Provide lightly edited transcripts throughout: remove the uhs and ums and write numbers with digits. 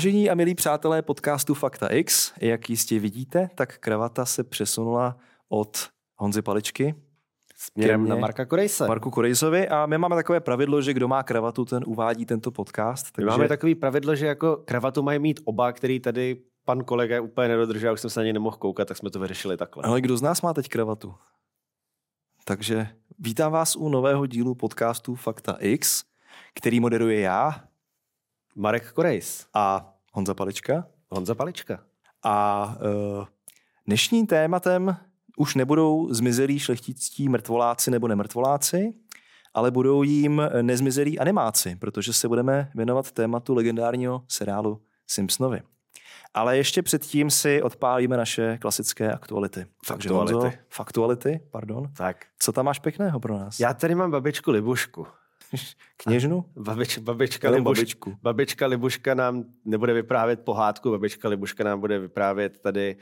Vážení a milí přátelé podcastu Fakta X, jak jistě vidíte, tak kravata se přesunula od Honzy Paličky směrem na Marka Korejse. Marku Korejsovi, a my máme takové pravidlo, že kdo má kravatu, ten uvádí tento podcast. Takže... My máme takové pravidlo, že jako kravatu mají mít oba, který tady pan kolega úplně nedodržel, už jsem se na něj nemohl koukat, tak jsme to vyřešili takhle. Ale kdo z nás má teď kravatu? Takže vítám vás u nového dílu podcastu Fakta X, který moderuje já, Marek Korejs a Honza Palička. A dnešním tématem už nebudou zmizelí šlechtičtí mrtvoláci nebo nemrtvoláci, ale budou jim nezmizelí animáci, protože se budeme věnovat tématu legendárního seriálu Simpsonovi. Ale ještě předtím si odpálíme naše klasické aktuality. Faktuality. Tak. Co tam máš pěkného pro nás? Já tady mám babičku Libušku. Kněžnu? Babička Libuška nám nebude vyprávět pohádku, babička Libuška nám bude vyprávět tady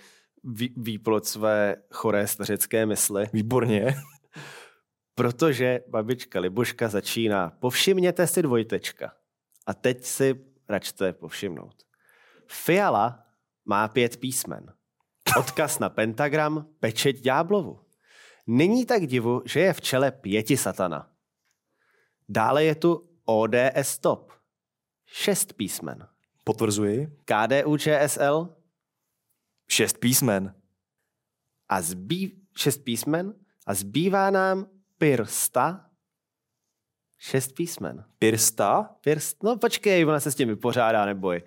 výplod své choré stařecké mysli. Výborně. Protože babička Libuška začíná: povšimněte si dvojtečka. A teď si račte povšimnout. Fiala má 5 písmen. Odkaz na pentagram, pečeť ďáblovu. Není tak divu, že je v čele 5 satana. Dále je tu ODS TOP. 6 písmen. Potvrzuji. KDU-ČSL. 6 písmen. 6 písmen a zbývá nám Pirsta. 6 písmen. Pirsta? No počkej, ona se s tím vypořádá, neboj.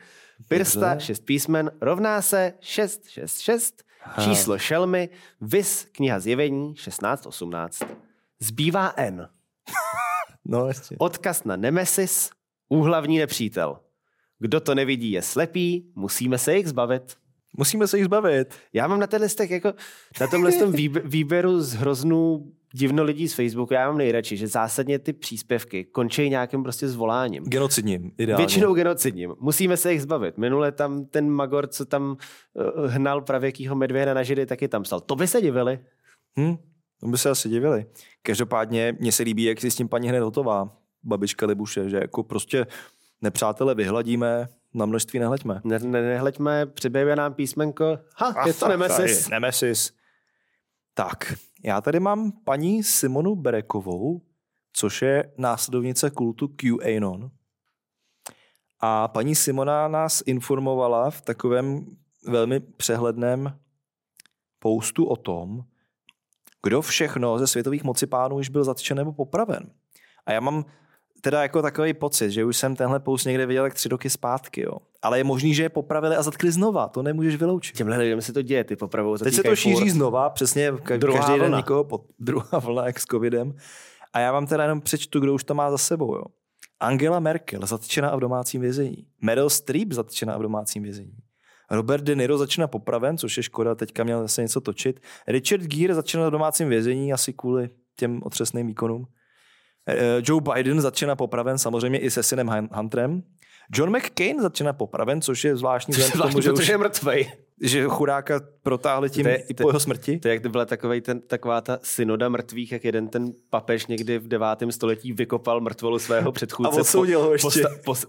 Pirsta, 6 písmen, rovná se 666, číslo šelmy, vis kniha zjevení 1618. Zbývá N. No, odkaz na Nemesis, úhlavní nepřítel. Kdo to nevidí, je slepý, musíme se jich zbavit. Já mám na ten listek, jako na tom listom výběru z hroznů divno lidí z Facebooku, já mám nejradši, že zásadně ty příspěvky končí nějakým prostě zvoláním. Genocidním, ideálně. Většinou genocidním. Musíme se jich zbavit. Minule tam ten magor, co tam hnal pravěkýho medvěda na židy, taky tam stal. To by se divili. To by se asi divili. Každopádně mně se líbí, jak si s tím paní hned hotová, babička Libuše, že jako prostě nepřátele vyhladíme, na množství nehleďme. Nehleďme, přibývá nám písmenko. Je to Nemesis. Nemesis. Tak, já tady mám paní Simonu Berekovou, což je následovnice kultu QAnon. A paní Simona nás informovala v takovém velmi přehledném postu o tom, kdo všechno ze světových mocipánů už byl zatčen nebo popraven. A já mám teda jako takový pocit, že už jsem tenhle post někde viděl tak 3 roky zpátky, jo. Ale je možný, že je popravili a zatkli znova, to nemůžeš vyloučit. Těmhle lidem se to děje, ty popravou. Teď se to šíří znova, přesně každý den někoho pod druhá vlna, jak s covidem. A já vám teda jenom přečtu, kdo už to má za sebou, jo. Angela Merkel zatčena a v domácím vězení. Meryl Streep zatčena a v domácím vězení. Robert De Niro začíná popraven, což je škoda, teďka měl zase něco točit. Richard Gere začíná v domácím vězení, asi kvůli těm otřesným výkonům. Joe Biden začíná popraven, samozřejmě i se synem Hunterem. John McCain začíná popraven, což je zvláštní, protože je mrtvej. Že chudáka protáhli tím i po jeho smrti. To je, jak byla taková ta synoda mrtvých, jak jeden ten papež někdy v 9. století vykopal mrtvolu svého předchůdce. A odsoudil ho ještě.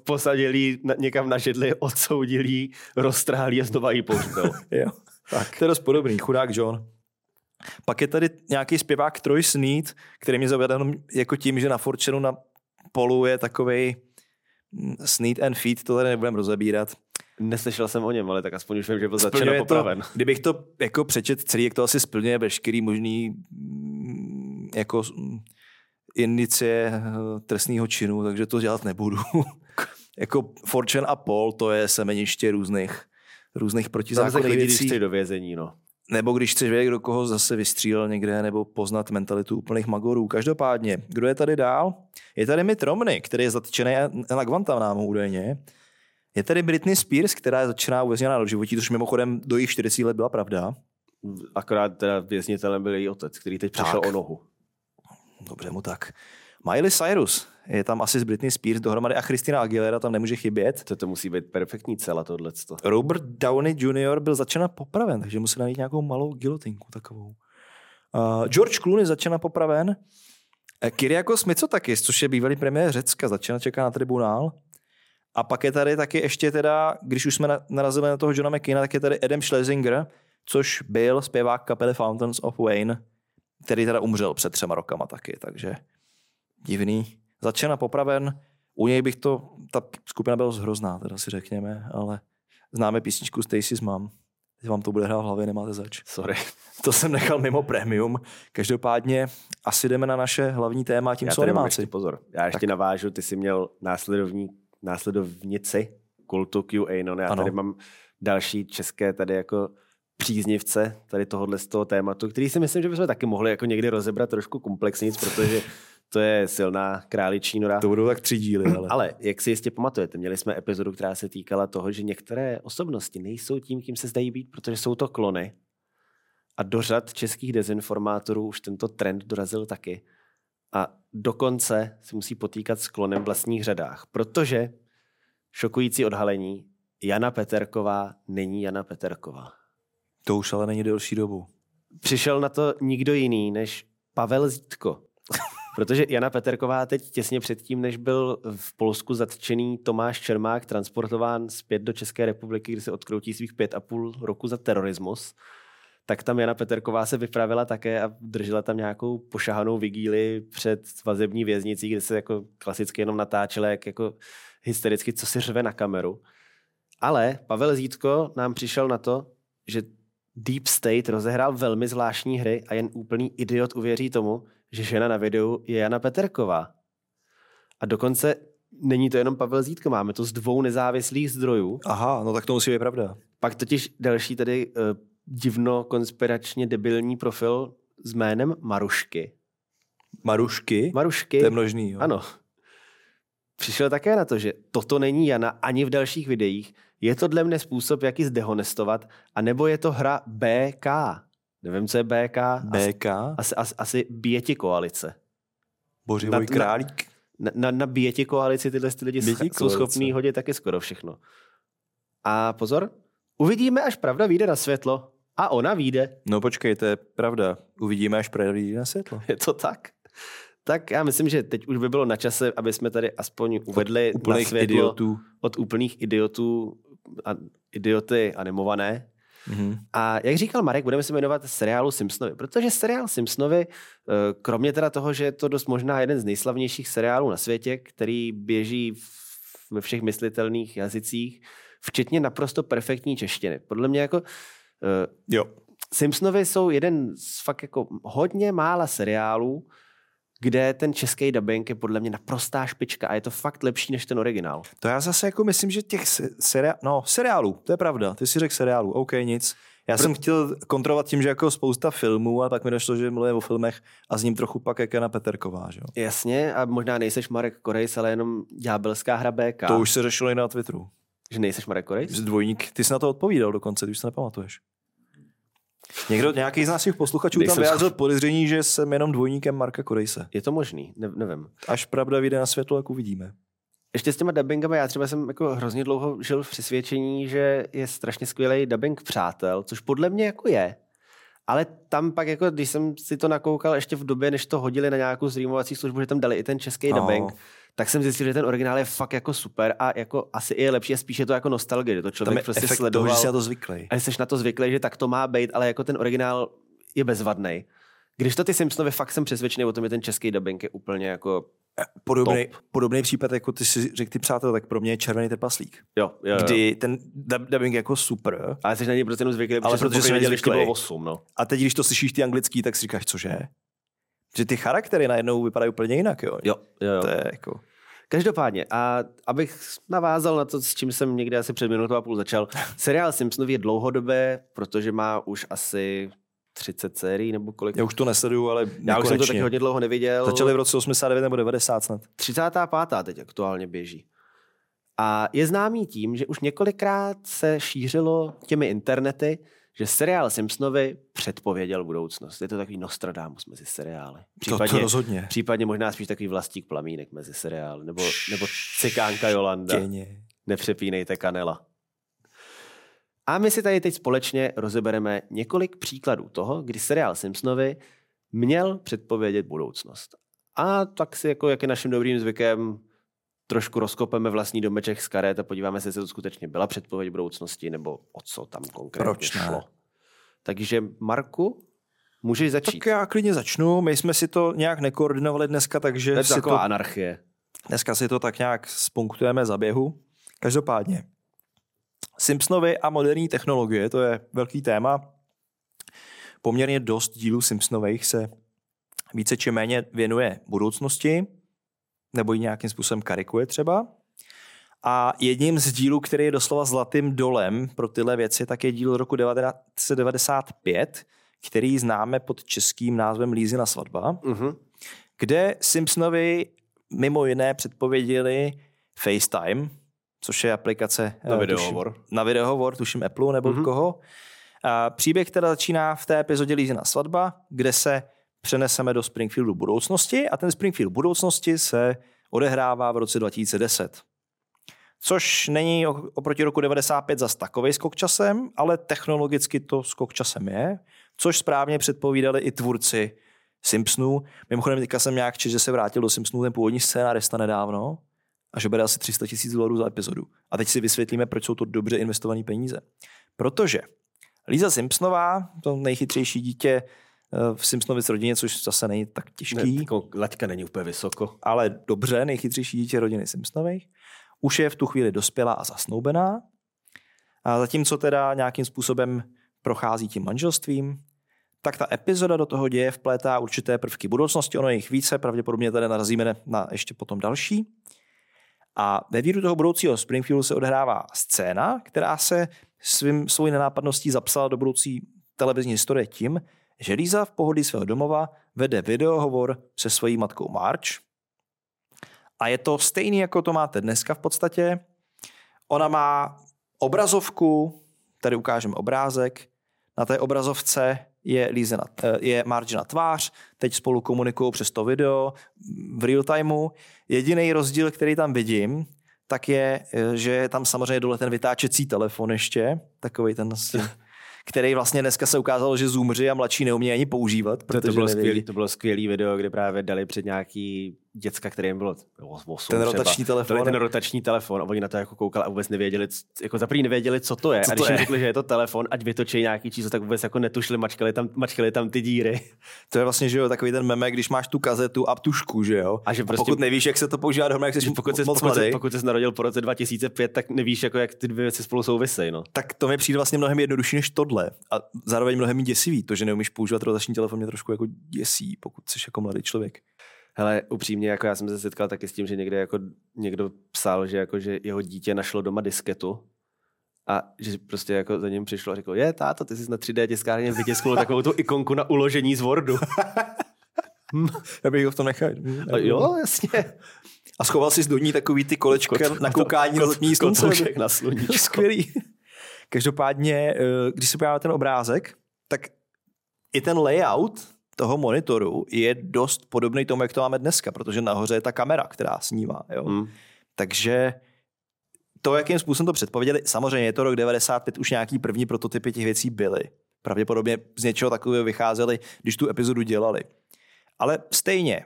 Posadil ji někam na židli, odsoudil ji, roztrhal ji a znova ji pohřbil. Jo, tak. To je dost podobný, chudák John. Pak je tady nějaký zpěvák Troy Sneed, který mě zaujal jako tím, že na 4chanu na polu je takovej Sneed and Feed, to tady nebudeme rozebírat. Neslyšel jsem o něm, ale tak aspoň už vím, že byl začeno popraven. To, kdybych to jako přečet celý, jak to asi splňuje veškerý možný jako indicie trestného činu, takže to dělat nebudu. Jako 4chan a Pol, to je semeniště různých protizákonných věcí. Tam do vězení, no. Nebo když chceš vědět, kdo koho zase vystřílel někde, nebo poznat mentalitu úplných magorů. Každopádně, kdo je tady dál? Je tady Mitt Romney, který je zatčený na Guantanámu údajně. Je tady Britney Spears, která je začíná uvězněná do životí, což mimochodem do jejich 40 let byla pravda. Akorát teda věznitelem byl její otec, který teď přišel o nohu. Dobře mu tak. Miley Cyrus je tam asi s Britney Spears dohromady a Christina Aguilera tam nemůže chybět. To musí být perfektní cela tohleto. Robert Downey Jr. byl začena popraven, takže musí najít nějakou malou gilotinku takovou. George Clooney začena popraven. Kyriakos Mitsotakis, což je bývalý premiér Řecka, začena čeká na tribunál. A pak je tady taky ještě teda, když už jsme narazili na toho Johna McCaina, tak je tady Adam Schlesinger, což byl zpěvák kapely Fountains of Wayne, který teda umřel před 3 rokama taky, takže divný. Začen a popraven, u něj bych to, ta skupina byla zhrozná, teda si řekněme, ale známe písničku Stacey's Mom. Teď vám to bude hrát v hlavě, nemáte zač. Sorry. To jsem nechal mimo premium. Každopádně asi jdeme na naše hlavní téma, tím jsou animáci. Pozor, já ještě navážu, ty jsi měl následovnici kultu QAnon. Já tady mám další české tady jako příznivce tady tohohle z toho tématu, který si myslím, že bychom taky mohli jako někdy rozebrat trošku komplexnějc, protože to je silná králičí nora. To budou tak 3 díly. Ale jak si jistě pamatujete, měli jsme epizodu, která se týkala toho, že některé osobnosti nejsou tím, kým se zdají být, protože jsou to klony. A do řad českých dezinformátorů už tento trend dorazil taky. A dokonce se musí potýkat s klonem v vlastních řadách, protože šokující odhalení, Jana Peterková není Jana Peterková. To už ale není delší dobu. Přišel na to nikdo jiný než Pavel Zítko. Protože Jana Peterková teď těsně předtím, než byl v Polsku zatčený Tomáš Čermák, transportován zpět do České republiky, kde se odkroutí svých 5,5 roku za terorismus, tak tam Jana Peterková se vypravila také a držela tam nějakou pošahanou vigíli před vazební věznicí, kde se jako klasicky jenom natáčela, jak jako hystericky, co si řve na kameru. Ale Pavel Zítko nám přišel na to, že Deep State rozehrál velmi zvláštní hry a jen úplný idiot uvěří tomu, že žena na videu je Jana Peterková. A dokonce není to jenom Pavel Zítko, máme to z 2 nezávislých zdrojů. Aha, no tak to musí být pravda. Pak totiž další tady divno konspiračně debilní profil s jménem Marušky. Marušky? Marušky. To je množný, jo. Ano. Přišel také na to, že toto není Jana ani v dalších videích. Je to dle mne způsob, jak ji zdehonestovat, anebo je to hra BK. Nevím, co je BK. BK? Asi Běti koalice. Bože, můj králík. Na Běti koalici tyhle lidi jsou schopní hodit taky skoro všechno. A pozor, uvidíme, až pravda vyjde na světlo. A ona vyjde. No počkej, to je pravda. Uvidíme, až pravda vyjde na světlo. Je to tak? Tak já myslím, že teď už by bylo na čase, aby jsme tady aspoň uvedli na světlo idiotů. Od úplných idiotů a idioty animované. Mm-hmm. A jak říkal Marek, budeme se jmenovat seriálu Simpsonovi, protože seriál Simpsonovi, kromě teda toho, že je to dost možná jeden z nejslavnějších seriálů na světě, který běží ve všech myslitelných jazycích, včetně naprosto perfektní češtiny. Podle mě jako... Jo. Simpsonovi jsou jeden z fakt jako hodně mála seriálů, kde ten český dabing je podle mě naprostá špička a je to fakt lepší než ten originál. To já zase jako myslím, že těch seriálů, to je pravda, ty si řekl seriálů, OK, nic. Já jsem chtěl kontrolovat tím, že jako spousta filmů a tak mi došlo, že mluvím o filmech a s ním trochu pak jak Jana Peterková. Že? Jasně a možná nejseš Marek Korejs, ale jenom ďábelská hra BK. To už se řešilo i na Twitteru. Že nejseš Marek Korejs? Dvojník, ty jsi na to odpovídal dokonce, ty už se nepamatuješ. Někdo, nějaký z našich posluchačů tam vyjádřil podezření, že jsem jenom dvojníkem Marka Korejse. Je to možný, nevím. Až pravda vyjde na světlo, jak uvidíme. Ještě s těma dubbingama, já třeba jsem jako hrozně dlouho žil v přesvědčení, že je strašně skvělý dubbing Přátel, což podle mě jako je. Ale tam pak, jako, když jsem si to nakoukal ještě v době, než to hodili na nějakou streamovací službu, že tam dali i ten český dubbing, tak jsem zjistil, že ten originál je fakt jako super a jako asi je lepší a spíše to jako nostalgie, že to člověk prostě sledoval. Toho, že jsi na to zvyklý. A jsi na to zvyklý, že tak to má být, ale jako ten originál je bezvadnej. Když to ty Simpsonovi, fakt jsem přesvědčený o tom, že ten český dubbing je úplně jako podobný případ, jako ty si řekl ty Přátel, tak pro mě je Červený trpaslík. Jo. Kdy ten dubbing je jako super. Ale jsi na něj prostě jenom zvyklý, protože jsem věděl, že to bylo 8. No. A teď, když to slyšíš ty anglický, tak si říkáš, cože? Že ty charaktery najednou vypadají úplně jinak, jo? Jo. To je jako... Každopádně, a abych navázal na to, s čím jsem někde asi před minutou a půl začal, seriál Simpsonovi je dlouhodobé, protože má už asi 30 sérií nebo kolik. Já už to nesleduju, ale já už jsem to taky hodně dlouho neviděl. Začali v roce 89 nebo 90 snad. 35. teď aktuálně běží. A je známý tím, že už několikrát se šířilo těmi internety, že seriál Simpsonovi předpověděl budoucnost. Je to takový Nostradamus mezi seriály. To rozhodně. Případně možná spíš takový Vlastík Plamínek mezi seriály. Nebo Cikánka Jolanda. Těně. Nepřepínejte Kanela. A my si tady teď společně rozebereme několik příkladů toho, kdy seriál Simpsonovi měl předpovědět budoucnost. A tak si, jako jak je naším dobrým zvykem, trošku rozkopeme vlastní domeček z karet a podíváme se, jestli to skutečně byla předpověď budoucnosti, nebo o co tam konkrétně šlo. Takže Marku, můžeš začít. Tak já klidně začnu. My jsme si to nějak nekoordinovali dneska, takže... To je taková anarchie. Dneska si to tak nějak spunktujeme za běhu. Každopádně. Simpsonovi a moderní technologie, to je velký téma. Poměrně dost dílů Simpsonových se více či méně věnuje budoucnosti, nebo ji nějakým způsobem karikuje třeba. A jedním z dílů, který je doslova zlatým dolem pro tyhle věci, tak je díl roku 1995, který známe pod českým názvem Lízina svatba, kde Simpsonovi mimo jiné předpověděli FaceTime, což je aplikace na videohovor, tuším Apple nebo koho. A příběh teda začíná v té epizodě Lízina svatba, kde se přeneseme do Springfieldu budoucnosti a ten Springfield budoucnosti se odehrává v roce 2010. Což není oproti roku 95 zas takovej skok časem, ale technologicky to skok časem je, což správně předpovídali i tvůrci Simpsonů. Mimochodem teďka jsem nějak četl, že se vrátil do Simpsonů ten původní scénarista nedávno a že bude asi $300,000 za epizodu. A teď si vysvětlíme, proč jsou to dobře investované peníze. Protože Lisa Simpsonová, to nejchytřejší dítě v Simpsonově rodině, což zase není tak těžký. Ne, laťka není úplně vysoko. Ale dobře, nejchytřejší dítě rodiny Simpsonových. Už je v tu chvíli dospělá a zasnoubená. A zatímco teda nějakým způsobem prochází tím manželstvím, tak ta epizoda do toho děje vplétá určité prvky budoucnosti, ono je jich více, pravděpodobně tady narazíme na ještě potom další. A ve víru toho budoucího Springfieldu se odhrává scéna, která se svou nenápadností zapsala do budoucí televizní historie tím, že Lisa v pohodlí svého domova vede videohovor se svojí matkou Marge. A je to stejný, jako to máte dneska v podstatě. Ona má obrazovku, tady ukážeme obrázek. Na té obrazovce je Marge na tvář, teď spolu komunikují přes to video v real timeu. Jediný rozdíl, který tam vidím, tak je, že je tam samozřejmě dole ten vytáčecí telefon ještě, takovej ten, který vlastně dneska se ukázalo, že zoomři a mladší neumějí ani používat, protože to bylo skvělý video, kde právě dali před nějaký děcka, kterým bylo 8 ten rotační telefon. Dali ten rotační telefon a oni na to jako koukali a vůbec nevěděli, jako zaprý nevěděli, co to je. Co a když jim řekli, že je to telefon, ať vytočí nějaký číslo, tak vůbec jako netušili, mačkali tam ty díry. To je vlastně, že jo, takový ten meme, když máš tu kazetu a tušku, že jo. A že prostě, a pokud nevíš, jak se to používá dohromady, pokud ses narodil po roce 2005, tak nevíš, jako jak ty dvě věci spolu souvisejí, no. Tak to mi přijde vlastně mnohem jednodušší než tohle. A zároveň mnohem děsivý, to, že neumíš používat rotační telefon, mě trošku jako děsí, pokud jsi jako mladý člověk. Hele, upřímně, jako já jsem se setkal taky s tím, že někdo psal, že jeho dítě našlo doma disketu a že prostě jako za ním přišlo a řekl, táto, ty jsi na 3D tiskárně vytisknul takovou tu ikonku na uložení z Wordu. Já bych ho v tom nechal. Jo, jasně. A schoval jsi do ní takový ty kolečka na koukání na letní slunce. Kocoušek na sluníčko. Skvělý. Každopádně, když se podíváme ten obrázek, tak i ten layout toho monitoru je dost podobný tomu, jak to máme dneska, protože nahoře je ta kamera, která snímá. Jo? Takže to, jakým způsobem to předpověděli, samozřejmě je to rok 95, už nějaký první prototypy těch věcí byly. Pravděpodobně z něčeho takového vycházeli, když tu epizodu dělali. Ale stejně,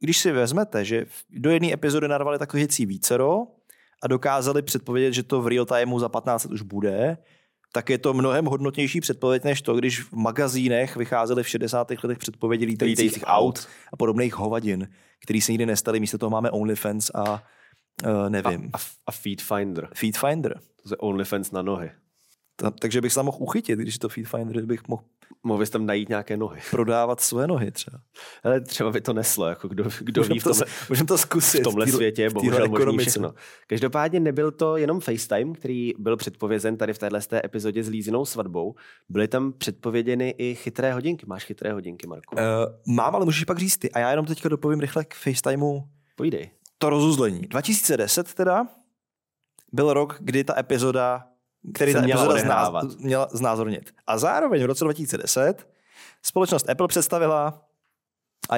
když si vezmete, že do jedné epizody narvali takových věcí vícero a dokázali předpovědět, že to v real timeu za 15 let už bude, tak je to mnohem hodnotnější předpověď než to, když v magazínech vycházely v 60. letech předpovědi lítajících aut a podobných hovadin, který se nikdy nestaly. Místo toho máme OnlyFans a nevím. A Feedfinder. Feedfinder. To je OnlyFans na nohy. Takže bych se tam mohl uchytit, když to Feedfinder, bych mohl... Mohl bys tam najít nějaké nohy. Prodávat své nohy třeba. Ale třeba by to neslo, jako kdo ví. Můžeme to zkusit. V tomhle světě je bohužel možný všechno. Každopádně nebyl to jenom FaceTime, který byl předpovězen tady v této epizodě s Lízinou svatbou. Byly tam předpověděny i chytré hodinky. Máš chytré hodinky, Marku? Mám, ale můžeš pak říct ty. A já jenom teďka dopovím rychle k FaceTimeu. Pojdej. To rozuzlení. 2010 teda byl rok, kdy ta epizoda... který ta epizoda měla znázornit. A zároveň v roce 2010 společnost Apple představila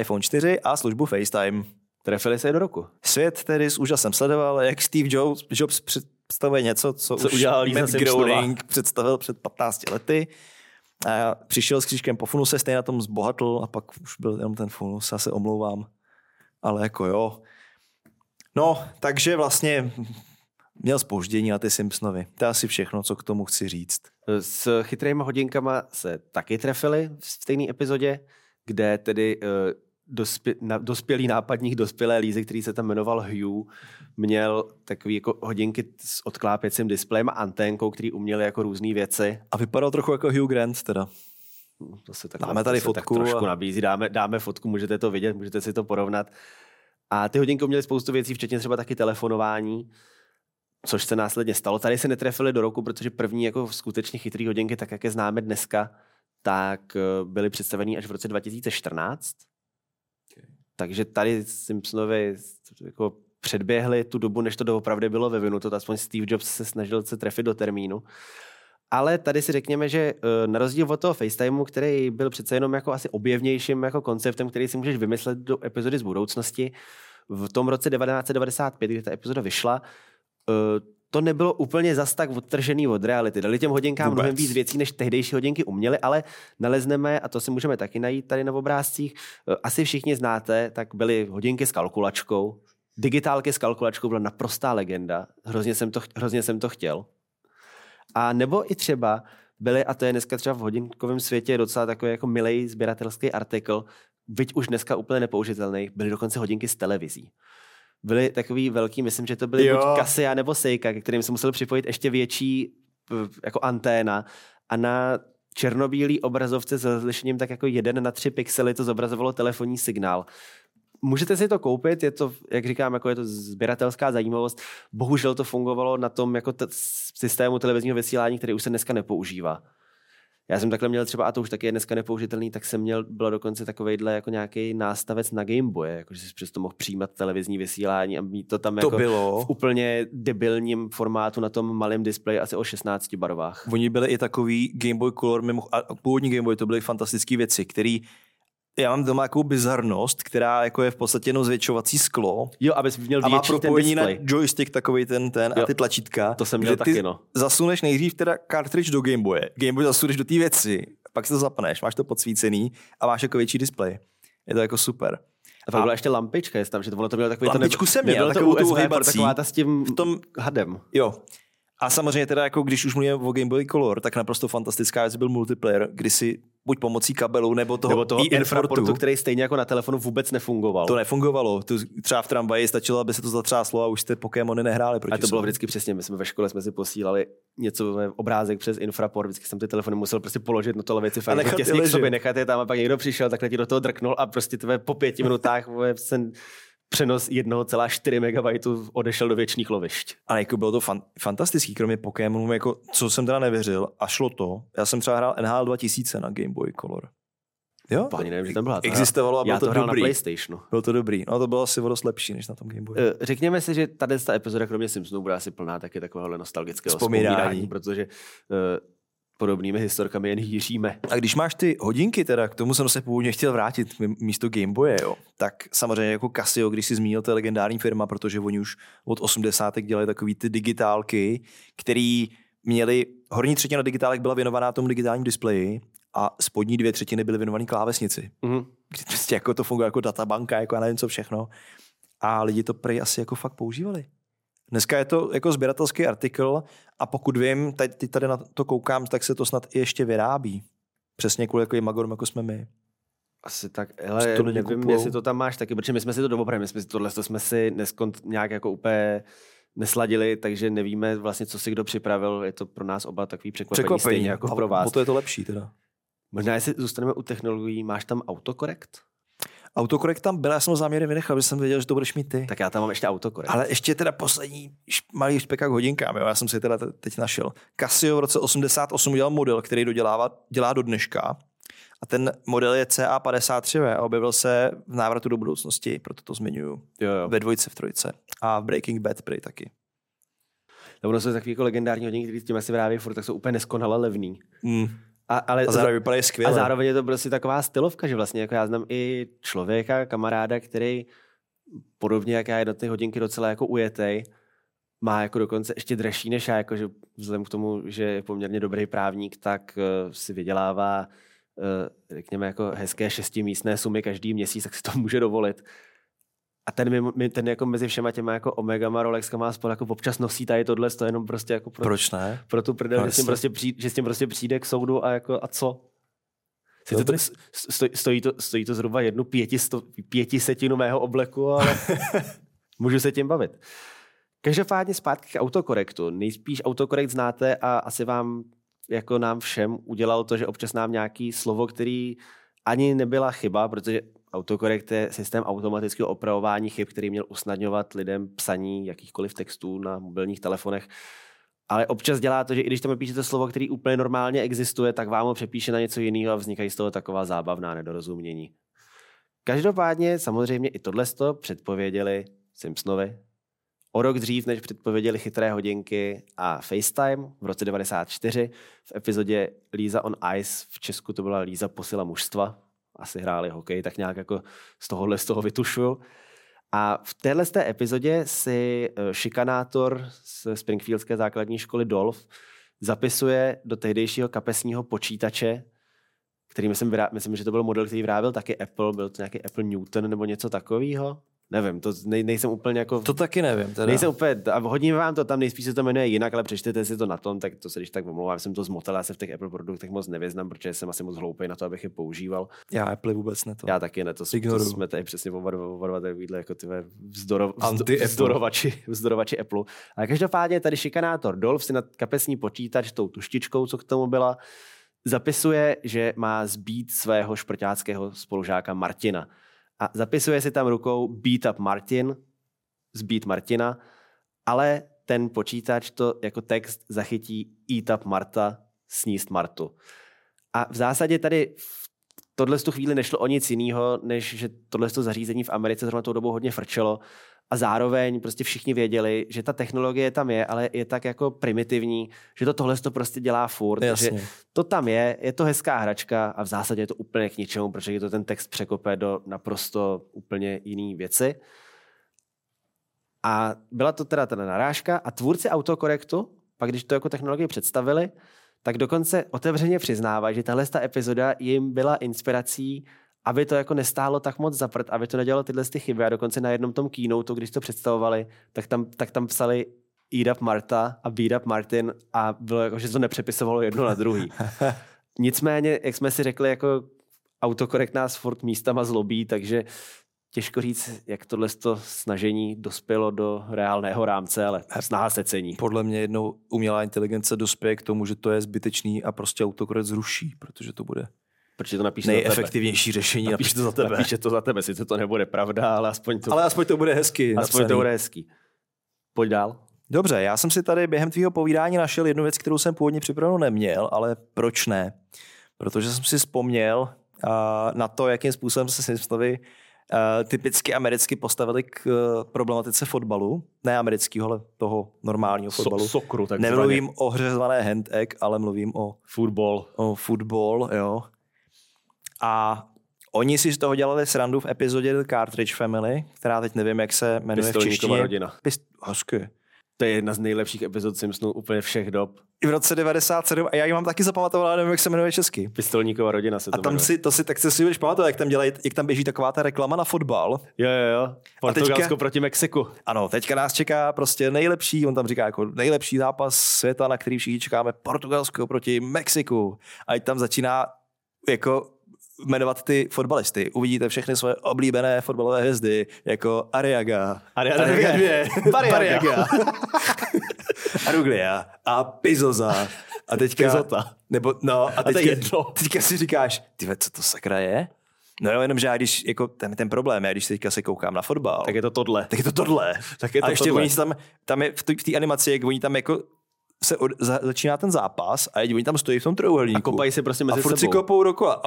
iPhone 4 a službu FaceTime. Trefili se do roku. Svět tedy s úžasem sledoval, jak Steve Jobs představuje něco, co už Matt Groening představil před 15 lety. A přišel s křížkem po funuse, stejně na tom zbohatl a pak už byl jenom ten funus, já se omlouvám. Ale jako jo. No, takže vlastně měl zpoždění na ty Simpsonovi. To je asi všechno, co k tomu chci říct. S chytrýma hodinkama se taky trefili v stejné epizodě, kde tedy dospělý nápadník dospělé Lízy, který se tam jmenoval Hugh, měl takové jako hodinky s odklápěcím displejem a anténkou, který uměly jako různé věci. A vypadal trochu jako Hugh Grant teda. To se tak, dáme tady to fotku. Tak trošku nabízí, dáme fotku, můžete to vidět, můžete si to porovnat. A ty hodinky uměly spoustu věcí, včetně třeba taky telefonování, což se následně stalo. Tady se netrefili do roku, protože první jako skutečně chytrý hodinky, tak jak je známe dneska, tak byly představeny až v roce 2014. Okay. Takže tady Simpsonovi jako předběhli tu dobu, než to doopravdy bylo vyvinuto. Aspoň Steve Jobs se snažil se trefit do termínu. Ale tady si řekněme, že na rozdíl od toho FaceTimeu, který byl přece jenom jako asi objevnějším jako konceptem, který si můžeš vymyslet do epizody z budoucnosti, v tom roce 1995, kdy ta epizoda vyšla, to nebylo úplně zas tak odtržený od reality. Dali těm hodinkám mnohem víc věcí, než tehdejší hodinky uměly, ale nalezneme, a to si můžeme taky najít tady na obrázcích, asi všichni znáte, tak byly hodinky s kalkulačkou. Digitálky s kalkulačkou byla naprostá legenda. Hrozně jsem to chtěl. A nebo i třeba byly, a to je dneska třeba v hodinkovém světě docela takový jako milej sběratelský artikl, byť už dneska úplně nepoužitelný, byly dokonce hodinky z televizí. Byly takový velký, myslím, že to byly buď Casio nebo Seika, ke kterým se musel připojit ještě větší jako anténa. A na černobílý obrazovce s rozlišením tak jako 1:3 pixely to zobrazovalo telefonní signál. Můžete si to koupit, je to, jak říkám, jako je to sběratelská zajímavost. Bohužel to fungovalo na tom jako systému televizního vysílání, který už se dneska nepoužívá. Já jsem takhle měl třeba, a to už taky je dneska nepoužitelný, tak jsem měl, bylo dokonce takovejhle jako nějaký nástavec na Game Boye, jakože jsi přesto mohl přijímat televizní vysílání a mít to tam to jako bylo v úplně debilním formátu na tom malém displeji asi o 16 barvách. Oni byli i takový Game Boy Color, a původní Game Boy, to byly fantastické věci, které... Já mám doma nějakou bizarnost, která jako je v podstatě jenom zvětšovací sklo. Jo, abys měl větší ten displej. A má propojení na joystick takový ten jo, a ty tlačítka. To jsem měl taky, no. Zasuneš nejdřív teda cartridge do Game Boye. Game Boy zasuneš do té věci, pak se to zapneš, máš to podsvícený a máš jako větší displej. Je to jako super. A tam byla ještě lampička, jestli tam, že to ono to bylo takový... Lampičku jsem měl, takovou tu hýbací. Taková ta s tím hadem. Jo. A samozřejmě teda, jako když už mluvíme o Game Boy Color, tak naprosto fantastická věc byl multiplayer, kdy si buď pomocí kabelu nebo toho infraportu, který stejně jako na telefonu vůbec nefungoval. To nefungovalo. Třeba v tramvaji stačilo, aby se to zatřáslo a už jste Pokémony nehráli proti sobě. A to bylo vždycky přesně. My jsme ve škole si posílali něco, obrázek přes infraport, vždycky jsem ty telefony musel prostě položit na tohle věci fakt těsně k sobě, nechat je tam a pak někdo přišel, takhle ti do toho drknul a prostě tvé po 5 minutách jsem přenos 1,4 MB odešel do věčných lovišť. Ale jako bylo to fantastický, kromě Pokémonů, jako co jsem teda nevěřil, a šlo to. Já jsem třeba hrál NHL 2000 na Game Boy Color. Jo? Páni, nevím, že tam byla. Existovalo a bylo to dobrý. Já to hrál na PlayStationu. Bylo to dobrý. No to bylo asi dost lepší, než na tom Game Boy. Řekněme si, že tady ta epizoda, kromě Simpsonů, bude asi plná taky takového nostalgického vzpomínání, protože podobnými historkami jen hýříme. A když máš ty hodinky, teda k tomu jsem se původně chtěl vrátit místo Game Boye, jo, tak samozřejmě jako Casio, když si zmínil, to je legendární firma, protože oni už od 80. dělali takový ty digitálky, které měly, horní třetina digitálek byla věnovaná tomu digitálnímu displeji a spodní 2/3 byly věnované klávesnici. Mm-hmm. Kdy prostě jako to funguje jako databanka, jako já nevím co všechno. A lidi to prej asi jako fakt používali. Dneska je to jako sběratelský artikl a pokud vím, tady na to koukám, tak se to snad i ještě vyrábí. Přesně kvůli jako magorům, jako jsme my. Asi tak, ale nevím, jestli to tam máš taky, protože my jsme si to doopravili, my jsme si nějak jako úplně nesladili, takže nevíme vlastně, co si kdo připravil. Je to pro nás oba takový překvapení stejně jako pro vás. To je to lepší teda. Možná, jestli zůstaneme u technologií, máš tam autokorekt? Autokorekt tam byl, já jsem ho záměrem vynechal, protože jsem věděl, že to budeš mít ty. Tak já tam mám ještě autokorekt. Ale ještě teda poslední malý špek k hodinkám, jo? Já jsem si teda teď našel. Casio v roce 88 udělal model, který dělá do dneška. A ten model je CA53V a objevil se v Návratu do budoucnosti, proto to zmiňuju. Jo. Ve 2, v 3 a v Breaking Bad prej taky. No, ono jsou takový jako legendární hodinky, který s tím asi vyrábějí furt, tak jsou úplně neskonale levný. Ale zároveň vypadají skvěle. A zároveň je to prostě taková stylovka, že vlastně jako já znám i člověka, kamaráda, který podobně jak já je do ty hodinky docela jako ujetej, má jako dokonce ještě dražší než já, jakože vzhledem k tomu, že je poměrně dobrý právník, tak si vydělává, řekněme, jako hezké 6místné sumy každý měsíc, tak si to může dovolit. A ten jako mezi všema těma jako omegama, Rolexkama aspoň jako občas nosí tady tohle, to jenom prostě jako proč ne? Pro tu prdel, že s tím prostě přijde k soudu a jako a co? No to stojí to zhruba 1/500 mého obleku, ale můžu se tím bavit. Každopádně zpátky k autokorektu. Nejspíš autokorekt znáte a asi vám, jako nám všem, udělal to, že občas nám nějaký slovo, který ani nebyla chyba, protože autokorekt je systém automatického opravování chyb, který měl usnadňovat lidem psaní jakýchkoliv textů na mobilních telefonech. Ale občas dělá to, že i když tam píšete slovo, který úplně normálně existuje, tak vám ho přepíše na něco jiného a vznikají z toho taková zábavná nedorozumění. Každopádně samozřejmě i tohleto předpověděli Simpsonovi. O rok dřív, než předpověděli chytré hodinky a FaceTime v roce 1994, v epizodě Lisa on Ice, v Česku to byla Lisa posila mužstva, asi hráli hokej, tak nějak jako z toho vytušuju. A v téhleté epizodě si šikanátor z Springfieldské základní školy Dolf zapisuje do tehdejšího kapesního počítače, který myslím, že to byl model, který vyráběl taky Apple, byl to nějaký Apple Newton nebo něco takového. Nevím, to nejsem úplně jako... To taky nevím. Teda. Nejsem úplně, a hodím vám to tam, nejspíš se to jmenuje jinak, ale přečtete si to na tom, tak to se když tak omlouvám, jsem to zmotal, já se v těch Apple produktech moc nevyznám, protože jsem asi moc hloupej na to, abych je používal. Já Apple vůbec ne to. Já taky ne, to jsme tady přesně povarovatelé jako tyhle vzdorovači Apple. Ale každopádně tady šikanátor Dolf si na kapesní počítač tou tuštičkou, co k tomu byla, zapisuje, že má zbít svého šprťáckého spolužáka Martina. A zapisuje si tam rukou beat up Martin, zbít Martina, ale ten počítač to jako text zachytí eat up Marta, sníst Martu. A v zásadě tady v tohle tu chvíli nešlo o nic jiného, než že tohle zařízení v Americe zrovna tou dobou hodně frčelo a zároveň prostě všichni věděli, že ta technologie tam je, ale je tak jako primitivní, že to tohle to prostě dělá furt. Jasně. Takže to tam je to hezká hračka a v zásadě je to úplně k ničemu, protože je to ten text překope do naprosto úplně jiný věci. A byla to teda ta narážka a tvůrci autokorektu, pak když to jako technologii představili, tak dokonce otevřeně přiznávají, že tahle epizoda jim byla inspirací, aby to jako nestálo tak moc za prd, aby to nedělalo tyhle chyby. A dokonce na jednom tom keynoteu, když to představovali, tak tam psali eat up Marta a beat up Martin a bylo jako, že to nepřepisovalo jedno na druhý. Nicméně, jak jsme si řekli, jako autokorekt nás furt místama zlobí, takže těžko říct, jak tohle snažení dospělo do reálného rámce, ale snaha se cení. Podle mě jednou umělá inteligence dospěje k tomu, že to je zbytečný a prostě autokorekt zruší, protože to bude nejefektivnější řešení. Napíše to za tebe, sice to nebude pravda, ale aspoň to bude hezky. Aspoň to bude hezký. Pojď dál. Dobře, já jsem si tady během tvýho povídání našel jednu věc, kterou jsem původně připravenou neměl, ale proč ne? Protože jsem si vzpomněl na to, jakým způsobem se Simpsonovi typicky americky postavili k problematice fotbalu. Ne amerického, ale toho normálního fotbalu. Sokru, tak nemluvím zvaně o hře zvané hand egg, ale mluvím o football. O football, jo. A oni si z toho dělali srandu v epizodě The Cartridge Family, která teď nevím, jak se jmenuje v češtině. Rodina. Hezky. To je jedna z nejlepších epizod Simpsonů úplně všech dob. I v roce 1997 a já ji mám taky zapamatoval, ale nevím, jak se jmenuje česky. Pistolníková rodina se to jmenuje. A tam si tak se si budeš pamatovat, jak tam běží taková ta reklama na fotbal. Jo. Portugalsko teďka, proti Mexiku. Ano, teďka nás čeká prostě nejlepší, on tam říká jako nejlepší zápas světa, na který všichni čekáme, Portugalsko proti Mexiku. A tam začíná jako jmenovat ty fotbalisty. Uvidíte všechny svoje oblíbené fotbalové hvězdy, jako Arriaga 2, Bariaga Aruglia a Pizoza. A teďka... Pizota. Nebo, no, a teďka si říkáš, tyve, co to sakra je? No jo, jenomže já když, jako ten problém, já když teďka se koukám na fotbal... Tak je to tohle. A ještě oni tam je v té animaci, jak oni tam jako... začíná ten zápas a oni tam stojí v tom trojuhelníku. A kopají se prostě mezi sebou. A furt si kopou dokola.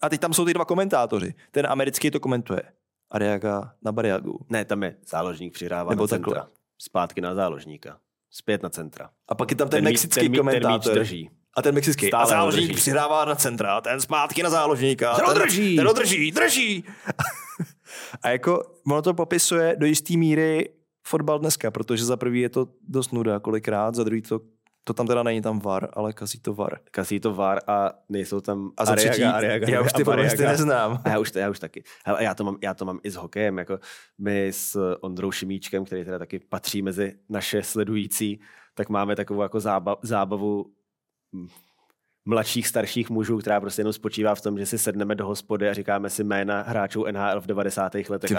A teď tam jsou ty dva komentátoři. Ten americký to komentuje. Arriaga na Bariagu. Ne, tam je záložník přihrává na centra. Takhle. Zpátky na záložníka. Zpět na centra. A pak je tam ten mexický komentátor. Ten drží. A ten mexický. A záložník přihrává na centra. Ten zpátky na záložníka. Ten drží. A jako ono to popisuje do jistý míry fotbal dneska, protože za prvý je to dost nuda kolikrát, za druhý to To tam teda není tam VAR, ale kazí to VAR. Kazí to VAR a nejsou tam Ariaga. Já už ty prostě neznám. A já už taky. Hele, já to mám i s hokejem. Jako my s Ondrou Šimíčkem, který teda taky patří mezi naše sledující, tak máme takovou jako zábavu mladších, starších mužů, která prostě jenom spočívá v tom, že si sedneme do hospody a říkáme si jména hráčů NHL v 90. letech.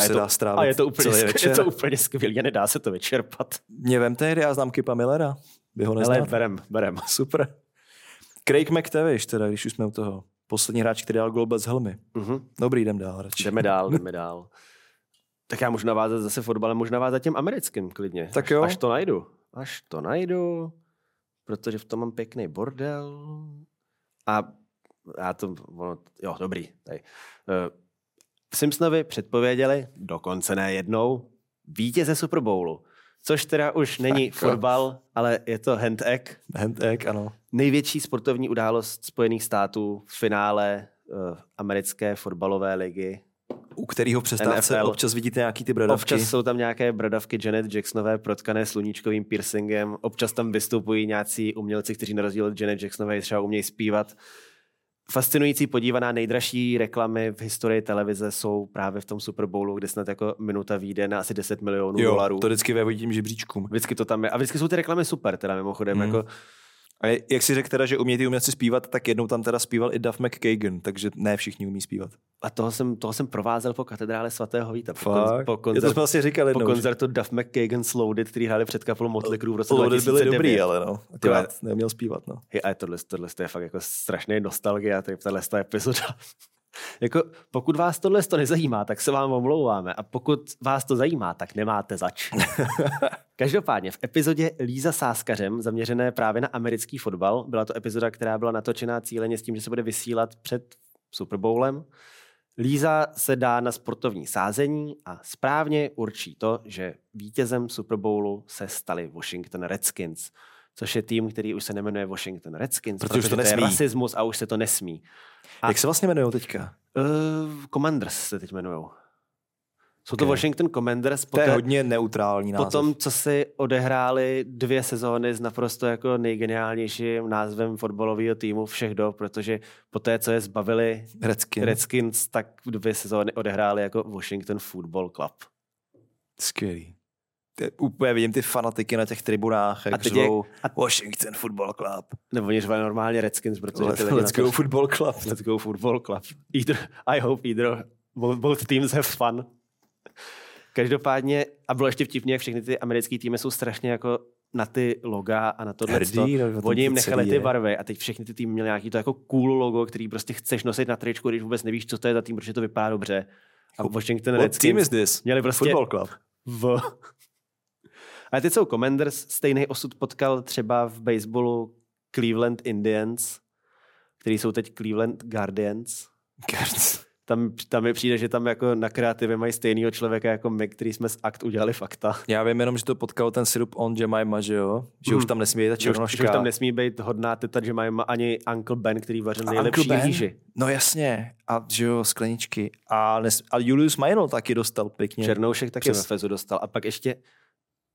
Je to úplně skvělý, nedá se to vyčerpat. Mě vemte, já znám Kipa Millera. Vy ho neznáte? Ale berem. Super. Craig McTavish, teda, když už jsme u toho. Poslední hráč, který dal gol bez helmy. Uh-huh. Dobrý, jdem dál. Radši. Jdeme dál. Tak já můžu navázat zase fotbalem, možná navázat těm americkým klidně. Tak jo. Až to najdu, protože v tom mám pěkný bordel. A já to, jo, dobrý. Tady. Simpsonovi předpověděli, dokonce ne jednou, vítěze Super Bowlu. Což teda už není fotbal, ale je to hand-egg. Hand-egg, ano. Největší sportovní událost Spojených států v finále americké fotbalové ligy. U kterého přestávce NFL. Občas vidíte nějaký ty bradavky. Občas jsou tam nějaké bradavky Janet Jacksonové protkané sluníčkovým piercingem. Občas tam vystupují nějací umělci, kteří na rozdíl od Janet Jacksonové třeba umějí zpívat. Fascinující podívaná, nejdražší reklamy v historii televize jsou právě v tom Super Bowlu, kde snad jako minuta vyjde na asi $10 milionů. Jo, to vždycky vyhodí tím žebříčkům. Vždycky to tam je. A vždycky jsou ty reklamy super, teda mimochodem. Mm. Jako... A jak si řekl teda, že umějí ty umělci zpívat, tak jednou tam teda zpíval i Duff McKagan, takže ne všichni umí zpívat. A toho jsem provázel po katedrále svatého Víta. Po koncertu Duff McKagan s Loaded, který hráli před kapelou Motley Crue v roce 2009. Loaded byli dobrý, ale no. Akorát neuměl zpívat, no. A tohle je fakt jako strašný nostalgie, tahle epizoda. Jako, pokud vás tohle nezajímá, tak se vám omlouváme. A pokud vás to zajímá, tak nemáte zač. Každopádně v epizodě Líza Sáskařem, zaměřené právě na americký fotbal, byla to epizoda, která byla natočená cíleně s tím, že se bude vysílat před Super Bowlem. Líza se dá na sportovní sázení a správně určí to, že vítězem Super Bowlu se stali Washington Redskins, což je tým, který už se nejmenuje Washington Redskins, protože to je rasismus a už se to nesmí. A jak se vlastně jmenujou teďka? Commanders se teď jmenujou. Jsou to Washington Commanders. To je hodně neutrální název. Potom, co si odehráli 2 sezóny s naprosto jako nejgeniálnějším názvem fotbalového týmu všech dob, protože poté, co je zbavili Redskins, tak 2 sezóny odehráli jako Washington Football Club. Skvělý. Úplně vidím ty fanatiky na těch tribunách, jak řvou Washington Football Club. Nebo oni řvali normálně Redskins, protože ty lidi... Let's go Football Club. Let's go Football Club. I hope either. Both teams have fun. Každopádně, a bylo ještě vtipně, jak všechny ty americký týmy jsou strašně jako na ty loga a na tohle. Oni jim nechali ty barvy a teď všechny ty týmy měly nějaký to jako cool logo, který prostě chceš nosit na tričku, když vůbec nevíš, co to je za tým, protože to vypadá dobře. A Washington Redskins měli prostě Football Club. Ale teď jsou Commanders, stejný osud potkal třeba v baseballu Cleveland Indians, který jsou teď Cleveland Guardians. Tam mi přijde, že tam jako na kreativě mají stejného člověka jako my, který jsme z Akt udělali Fakta. Já vím jenom, že to potkalo ten sirup on Jemima, že jo? Že už tam nesmí být ta černoška. Že už tam nesmí být hodná teta Jemima ani Uncle Ben, který vařil nejlepší rýži. No jasně. A že jo, skleničky. A Julius Maynol taky dostal pěkně. Černoušek taky ve Fezu dostal. A pak ještě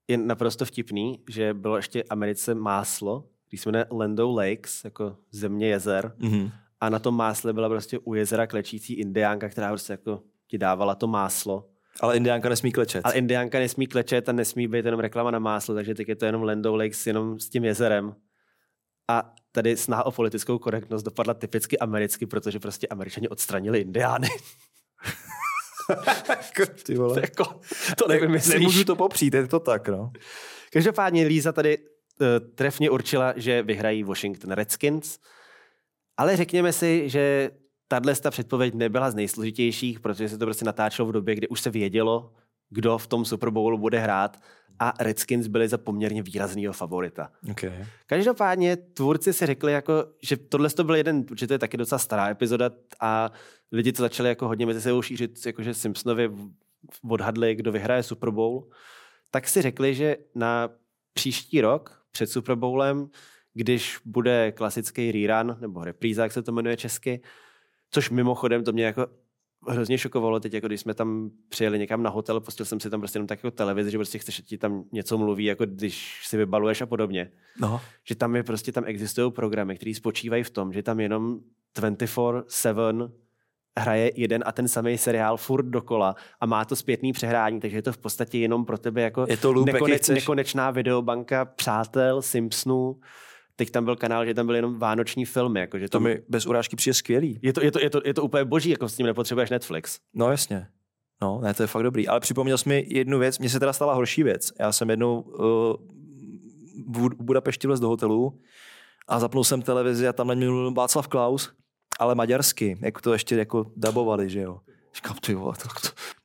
je naprosto vtipný, že bylo ještě Americe máslo, který se jmenuje Lando Lakes, jako země jezer. Mm-hmm. A na tom másle byla prostě u jezera klečící indiánka, která prostě jako ti dávala to máslo. Ale indiánka nesmí klečet. A nesmí být jenom reklama na máslo, takže teď je to jenom Lando Lakes, jenom s tím jezerem. A tady snaha o politickou korektnost dopadla typicky americky, protože prostě Američani odstranili indiány. Ty vole. To nevymyslíš. Nemůžu to popřít, je to tak, no. Každopádně Líza tady trefně určila, že vyhrají Washington Redskins. Ale řekněme si, že tato předpověď nebyla z nejsložitějších, protože se to prostě natáčelo v době, kdy už se vědělo, kdo v tom Super Bowlu bude hrát a Redskins byli za poměrně výraznýho favorita. Okay. Každopádně tvůrci si řekli, jako, že tohle to byl jeden, protože to je taky docela stará epizoda a lidi to začali jako hodně mezi sebou šířit, jakože Simpsonovi odhadli, kdo vyhraje Super Bowl, tak si řekli, že na příští rok před Super Bowlem, když bude klasický rerun, nebo repríza, jak se to jmenuje česky, což mimochodem to mě jako hrozně šokovalo teď, jako když jsme tam přijeli někam na hotel, pustil jsem si tam prostě jenom tak jako televizi, že prostě chceš, že ti tam něco mluví, jako když si vybaluješ a podobně. No. Že tam je prostě, tam existují programy, které spočívají v tom, že tam jenom 24/7 hraje jeden a ten samý seriál furt dokola a má to zpětný přehrání, takže je to v podstatě jenom pro tebe jako nekonečná videobanka přátel, Simpsonů. Teď tam byl kanál, že tam byly jenom vánoční filmy. Jako, že to mi bez urážky přijde skvělý. Je to úplně boží, jako s tím nepotřebuješ Netflix. No jasně. No, ne, to je fakt dobrý. Ale připomněl jsi mi jednu věc, mně se teda stala horší věc. Já jsem jednou v Budapešti vlez do hotelu a zapnul jsem televizi a tam na mě mluvil Václav Klaus, ale maďarsky, jako to ještě jako dabovali, že jo. Říkám, ty vole,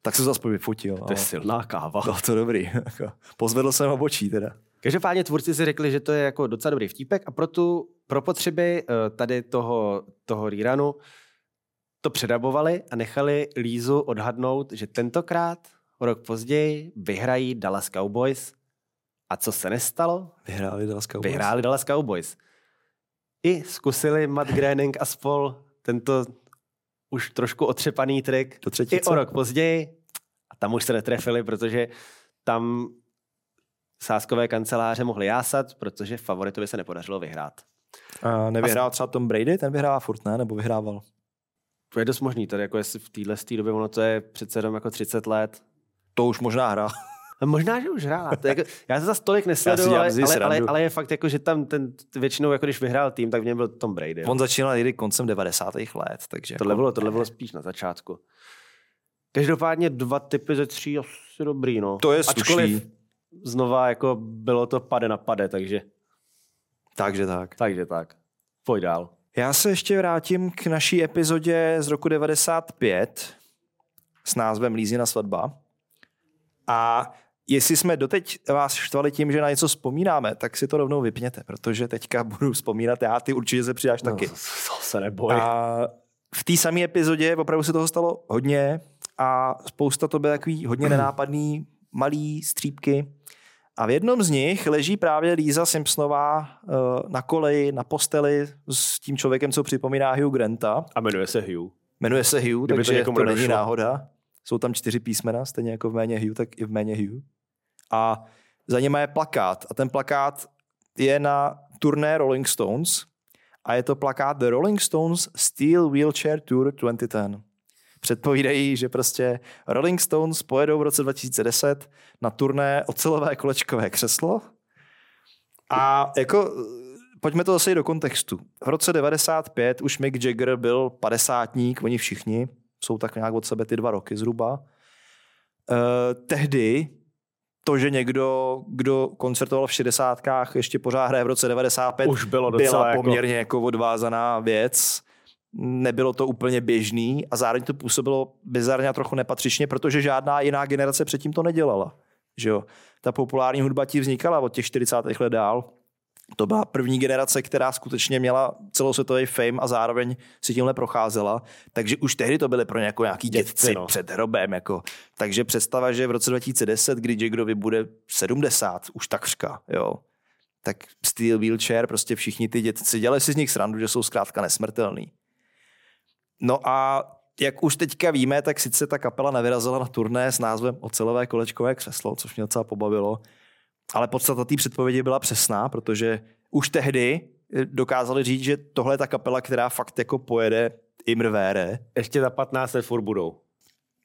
tak jsem zase vyfotil. To je silná káva. No, to dobrý. Pozvedl jsem obočí teda. Každopádně tvůrci si řekli, že to je jako docela dobrý vtípek a pro potřeby tady toho rerunu to předabovali a nechali Lízu odhadnout, že tentokrát rok později vyhrají Dallas Cowboys. A co se nestalo? Vyhráli Dallas Cowboys. I zkusili Matt Groening a spol tento už trošku otřepaný trik i o rok později a tam už se netrefili, protože tam sázkové kanceláře mohly jásat, protože favoritovi se nepodařilo vyhrát. A nevyhrál třeba Tom Brady? Ten vyhrává furt, ne? Nebo vyhrával? To je dost možný. Tady jako jestli v téhle době, ono to je přece jenom jako 30 let. To už možná hrál. Možná, že už hrál. Jako, já to zase tolik nesleduju, ale je fakt, jako, že tam ten většinou, jako když vyhrál tým, tak v něm byl Tom Brady. On začínal někdy koncem 90. let. Takže tohle bylo spíš na začátku. Každopádně 2 typy ze 3 asi dobrý. No. To je slušný. Znova jako bylo to pade na pade, takže... Takže tak. Pojď dál. Já se ještě vrátím k naší epizodě z roku 95 s názvem Lízina svatba. A jestli jsme doteď vás štvali tím, že na něco vzpomínáme, tak si to rovnou vypněte, protože teďka budu vzpomínat já, ty určitě se přidáš taky. To se neboj. A v té samé epizodě opravdu se toho stalo hodně a spousta to bylo takový hodně nenápadný malý střípky. A v jednom z nich leží právě Lisa Simpsonová na koleji, na posteli s tím člověkem, co připomíná Hugh Granta. A jmenuje se Hugh, kdyby takže to není náhoda. Jsou tam 4 písmena, stejně jako v jméně Hugh, tak i v jméně Hugh. A za něma je plakát. A ten plakát je na turné Rolling Stones. A je to plakát The Rolling Stones Steel Wheelchair Tour 2010. Předpovídají, že prostě Rolling Stones pojedou v roce 2010 na turné ocelové kolečkové křeslo. A jako, pojďme to zase do kontextu. V roce 95 už Mick Jagger byl 50, oni všichni jsou tak nějak od sebe ty 2 roky zhruba. Tehdy to, že někdo, kdo koncertoval v 60, ještě pořád hraje v roce 95, už bylo byla poměrně jako odvázaná věc. Nebylo to úplně běžný a zároveň to působilo bizarně a trochu nepatřičně, protože žádná jiná generace předtím to nedělala. Že jo? Ta populární hudba tím vznikala od těch 40. let dál. To byla první generace, která skutečně měla celosvětový fame a zároveň si tímhle procházela. Takže už tehdy to byly pro nějaký dětci před hrobem. Jako. Takže představa, že v roce 2010, kdy Jaggerovi bude 70, už takřka, jo. Tak Steel Wheelchair, prostě všichni ty dětci, dělají si z nich srandu, že jsou zkrátka nesmrtelný. No a jak už teďka víme, tak sice ta kapela nevyrazila na turné s názvem Ocelové kolečkové křeslo, což mě docela pobavilo, ale podstata té předpovědi byla přesná, protože už tehdy dokázali říct, že tohle je ta kapela, která fakt jako pojede imrvére. Ještě za 15 let furt budou.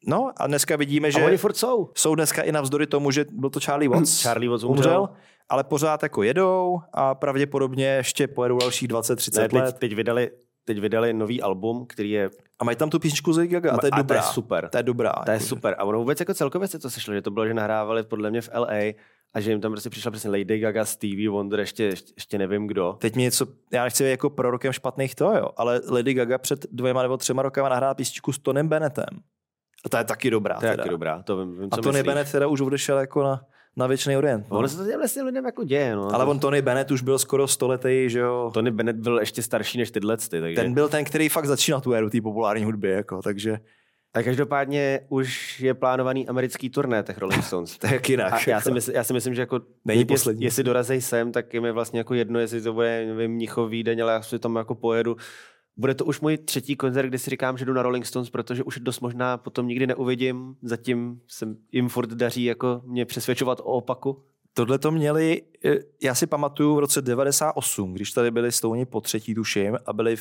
No a dneska vidíme, že oni furt jsou dneska i navzdory tomu, že byl to Charlie Watts umřel, ale pořád jako jedou a pravděpodobně ještě pojedou další 20-30 let. Teď vydali nový album, který je... A mají tam tu písničku z Lady Gaga a to je dobrá. To je super. A ono vůbec jako celkově se to sešlo, že to bylo, že nahrávali podle mě v LA a že jim tam prostě přišla přesně Lady Gaga, Stevie Wonder, ještě nevím kdo. Teď mi něco... Já nechci jako prorokem špatných to, jo, ale Lady Gaga před 2 nebo 3 rokama nahrála písničku s Tonym Bennettem. A ta je taky dobrá. To vím, a Tony Bennett teda už odešel jako na věčný orient. No. Ono se to těm vlastně lidem jako děje. No. Ale on Tony Bennett už byl skoro 100letý, že jo. Tony Bennett byl ještě starší než tyhle. Takže... Ten byl ten, který fakt začínal tu éru té populární hudby. Jako, takže... A každopádně už je plánovaný americký turné těch Rolling Stones. Tak jinak. A já si myslím, že jako... Není poslední. Jestli dorazej sem, tak jim je vlastně jako jedno, jestli to bude Mnichový den, ale já si tam jako pojedu. Bude to už můj třetí koncert, kde si říkám, že jdu na Rolling Stones, protože už dost možná potom nikdy neuvidím. Zatím jsem jim furt daří jako mě přesvědčovat o opaku. Tohle to měli, já si pamatuju v roce 98, když tady byli Stouni po třetí tuším a byli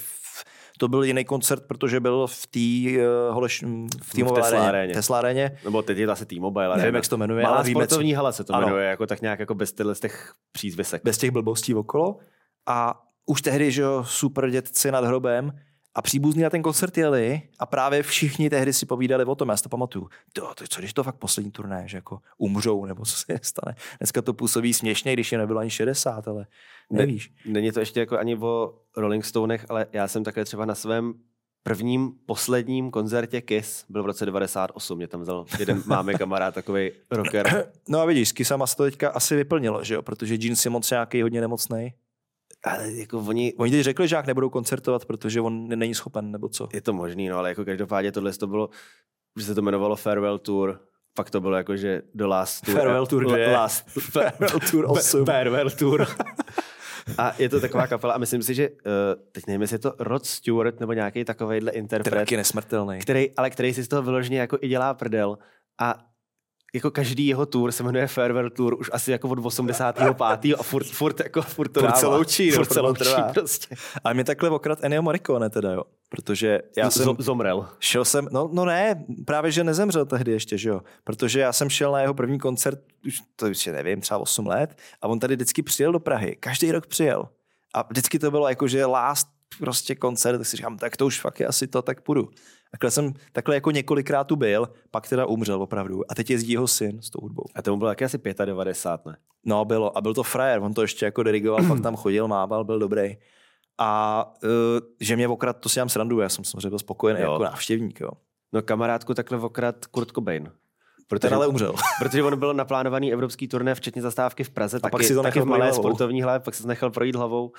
to byl jiný koncert, protože byl v té Tesla aréně. Nebo teď je zase T-Mobile. Nevím, jak se to jmenuje. Malá sportovní hala se to jmenuje, jako tak nějak jako bez těch přízvisek. Bez těch blbostí okolo. A už tehdy, že jo, super dětci nad hrobem a příbuzní na ten koncert jeli a právě všichni tehdy si povídali o tom, já si to pamatuju. Co když to fakt poslední turné, že jako umřou, nebo co se stane. Dneska to působí směšně, když je nebylo ani 60, ale nevíš. Není to ještě jako ani o Rolling Stonech, ale já jsem takhle třeba na svém prvním, posledním koncertě Kiss byl v roce 98, mě tam vzal jeden máme kamarád, takovej rocker. No a vidíš, s Kissama se to teďka asi vyplnilo, že jo, protože Gene Simmons nějaký hodně nemocnej. Ale jako oni teď řekli, že jak nebudou koncertovat, protože on není schopen, nebo co? Je to možný, no, ale jako každopádně tohle to bylo, že se to jmenovalo Farewell Tour, fakt to bylo jako, že do Last Tour. Farewell Tour 2. Farewell Tour 8. Farewell Tour. A je to taková kapela a myslím si, že teď nevím, jestli je to Rod Stewart nebo nějaký takovejhle interpret. Taky nesmrtelný. Který si z toho vyloženě jako i dělá prdel a jako každý jeho tour se jmenuje Farewell Tour už asi jako od 85. a furt to dává. Furt celou trvá. Prostě. Ale mě takhle okrad Ennio Morricone teda, jo. Protože já jsem... Zomrel. Šel jsem... No ne, právě že nezemřel tehdy ještě, že jo. Protože já jsem šel na jeho první koncert, už to ještě nevím, třeba 8 let, a on tady vždycky přijel do Prahy. Každý rok přijel. A vždycky to bylo jako, že last prostě koncert, tak si říkám, tak to už fakt je asi to, tak půjdu. Takhle jako několikrát tu byl, pak teda umřel opravdu. A teď jezdí jeho syn s tou hudbou. A tomu bylo taky asi 95, ne? No bylo. A byl to frajer, on to ještě jako dirigoval, pak tam chodil, mával, byl dobrý. A že mě okrát, to si dám srandu, já jsem samozřejmě byl spokojený jako návštěvník, jo. No kamarádku takhle okrát Kurt Cobain. Ten ale umřel. Protože on byl naplánovaný evropský turné, včetně zastávky v Praze, taky v malé sportovní hlavě, pak se nechal projít hlavou.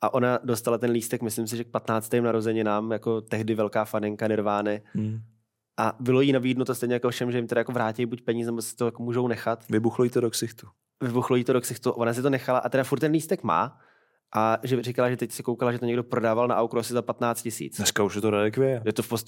A ona dostala ten lístek, myslím si, že k 15. narozeninám, jako tehdy velká faninka Nirvány. Hmm. A bylo jí nabídnuto stejně jako všem, že jim teda jako vrátí buď peníze, nebo si to jako můžou nechat. Vybuchlo jí to do ksichtu. Ona si to nechala a teda furt ten lístek má. A že říkala, že teď si koukala, že to někdo prodával na aukru asi za 15 000. Dneska už je to relikvie.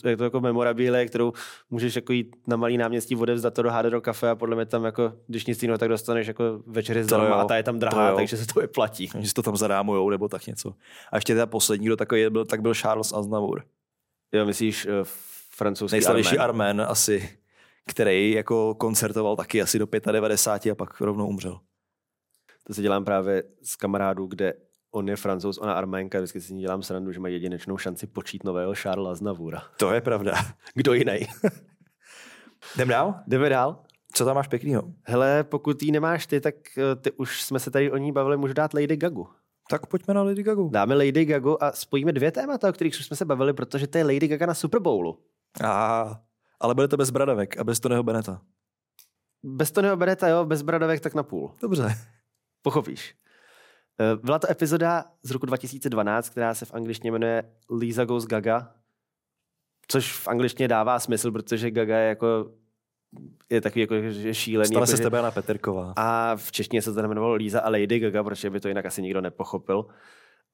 Je to jako memorabilie, kterou můžeš jako jít na Malý náměstí, odevzdat to do Hard Rock Café a podle mě tam jako, když nic jiného, tak dostaneš jako večeři zdarma a ta je tam drahá, takže se to vyplatí. Že se to tam zarámujou nebo tak něco. A ještě teda poslední, kdo takový byl, tak byl Charles Aznavour. Jo, myslíš francouzský nejstarší Armén asi, který jako koncertoval taky asi do 95 a pak rovnou umřel. To se dělám právě s kamarádů, kde on je Francouz, ona Arménka, vždycky si ní dělám srandu, že má jedinečnou šanci počít nového Charlesa Aznavoura. To je pravda. Kdo jiný? Jdeme dál. Co tam máš pěknýho? Hele, pokud ji nemáš ty, tak ty už jsme se tady o ní bavili, můžu dát Lady Gagu. Tak pojďme na Lady Gagu. Dáme Lady Gagu a spojíme dvě témata, o kterých už jsme se bavili, protože to je Lady Gaga na Super Bowlu. Ale bude to bez bradavek a bez Tonyho Beneta. Bez Tonyho Beneta, jo, bez bradavek tak na půl. Dobře. Pochopíš. Byla to epizoda z roku 2012, která se v angličtině jmenuje Lisa Goes Gaga, což v angličtině dává smysl, protože Gaga je takový jako šílený. Stane se z tebe Jana Peterková. A v češtině se to jmenovalo Lisa a Lady Gaga, protože by to jinak asi nikdo nepochopil.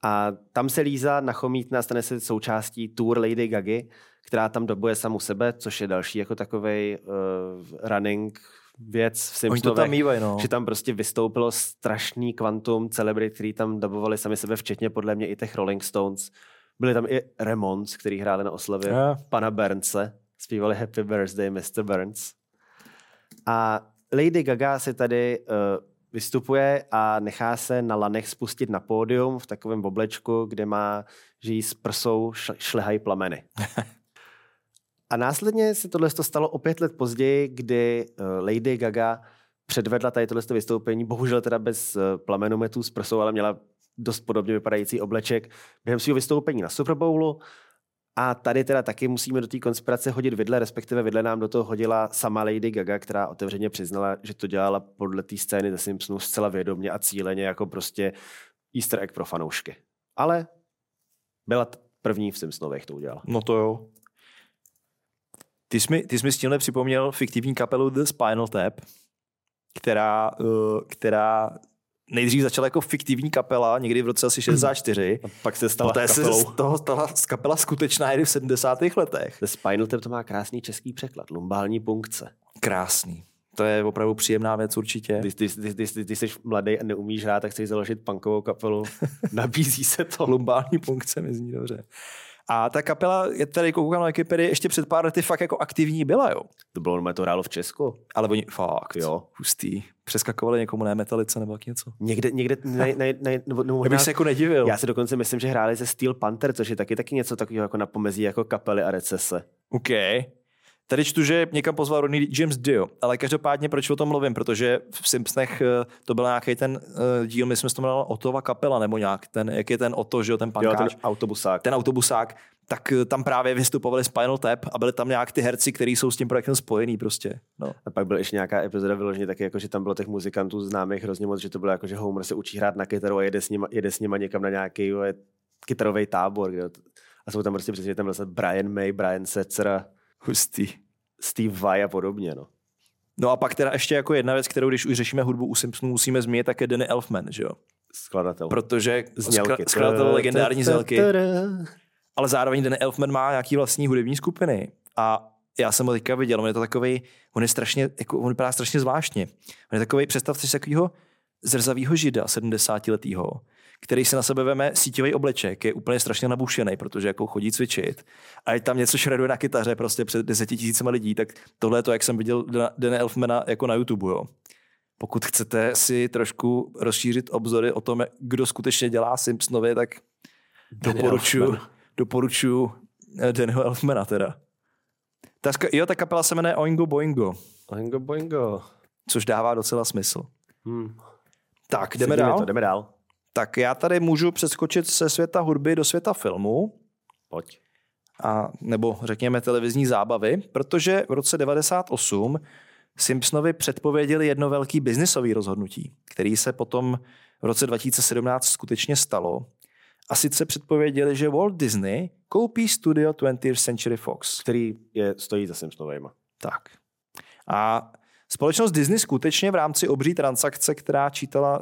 A tam se Lisa nachomítne a stane se součástí tour Lady Gagy, která tam dobuje samu sebe, což je další jako takovej running věc v Simpsonovech, že tam prostě vystoupilo strašný kvantum celebrit, který tam dabovali sami sebe, včetně podle mě i těch Rolling Stones. Byli tam i Ramones, který hráli na oslavě pana Burnse, zpívali Happy Birthday Mr. Burns. A Lady Gaga si tady vystupuje a nechá se na lanech spustit na pódium v takovém boblečku, kde má, že jí s prsou šlehají plameny. A následně se tohle stalo o 5 let později, kdy Lady Gaga předvedla tady tohle vystoupení, bohužel teda bez plamenometů z prsou, ale měla dost podobně vypadající obleček během svého vystoupení na Super Bowlu. A tady teda taky musíme do té konspirace hodit vidle, respektive vidle nám do toho hodila sama Lady Gaga, která otevřeně přiznala, že to dělala podle té scény The Simpsonů zcela vědomě a cíleně jako prostě easter egg pro fanoušky. Ale byla první v Simpsonových, to udělala. No to jo. Ty jsi mi s tímhle připomněl fiktivní kapelu The Spinal Tap, která nejdřív začala jako fiktivní kapela, někdy v roce asi 64. A pak se stala kapelou. Se z toho stala kapela skutečná někdy v 70. letech. The Spinal Tap to má krásný český překlad. Lumbální punkce. Krásný. To je opravdu příjemná věc určitě. Ty jsi mladý a neumíš hrát, tak chceš založit punkovou kapelu. Nabízí se to. Lumbální punkce mi zní dobře. A ta kapela, je tady koukám na Wikipedii, ještě před pár lety fakt jako aktivní byla, jo. To bylo normálně, to hrálo v Česku. Ale oni fakt, jo, hustý. Přeskakovali někomu, ne, Metalice nebo tak něco. Někde nebo já bych se jako nedivil. Já si dokonce myslím, že hráli ze Steel Panther, což je taky něco takového jako na pomezí jako kapely a recese. OK. Tady čtu, že někam pozval Rodney James Dio, ale každopádně proč o tom mluvím, protože v Simpsonech to byl nějaký ten díl, my jsme to jmenovali Ottova kapela, nebo nějak, ten, jak je ten Otto, že jo, ten pankáč. Ten autobusák. Tak tam právě vystupovali Spinal Tap a byli tam nějak ty herci, kteří jsou s tím projektem spojený prostě. No. A pak byla ještě nějaká epizoda vyloženě taky, jako, že tam bylo těch muzikantů známých hrozně moc, že to bylo jako, že Homer se učí hrát na kytaru a jede s nima někam na nějaký kytarový tábor. Kde, a jsou tam prostě přesně, tam byl Brian May, Brian Setzer, hustý. Steve Vai a podobně, no. No a pak teda ještě jako jedna věc, kterou když už řešíme hudbu u Simpsonů, musíme zmínit také Danny Elfman, že jo? Skladatel. Protože skladatel legendární Znělky. Ale zároveň Danny Elfman má nějaký vlastní hudební skupiny. A já jsem ho teďka viděl, on je to takovej, on vypadá strašně zvláštně. On je takovej, představte si takovýho zrzavýho žida 70letýho, který se na sebe veme sítivý obleček, je úplně strašně nabušený, protože jako chodí cvičit a je tam něco šreduje na kytaře prostě před 10 000 lidí, tak tohle je to, jak jsem viděl Danny Elfmana jako na YouTube, jo. Pokud chcete si trošku rozšířit obzory o tom, kdo skutečně dělá Simpsonovi, tak doporučuji Dannyho Elfmana teda. Ta kapela se jmenuje Oingo Boingo. Oingo Boingo. Což dává docela smysl. Tak, jdeme dál. Tak já tady můžu přeskočit ze světa hudby do světa filmu. Pojď. A, nebo řekněme televizní zábavy, protože v roce 1998 Simpsonovi předpověděli jedno velký biznisový rozhodnutí, který se potom v roce 2017 skutečně stalo. A sice předpověděli, že Walt Disney koupí studio 20th Century Fox. Který stojí za Simpsonovejma. Tak. A společnost Disney skutečně v rámci obří transakce, která čítala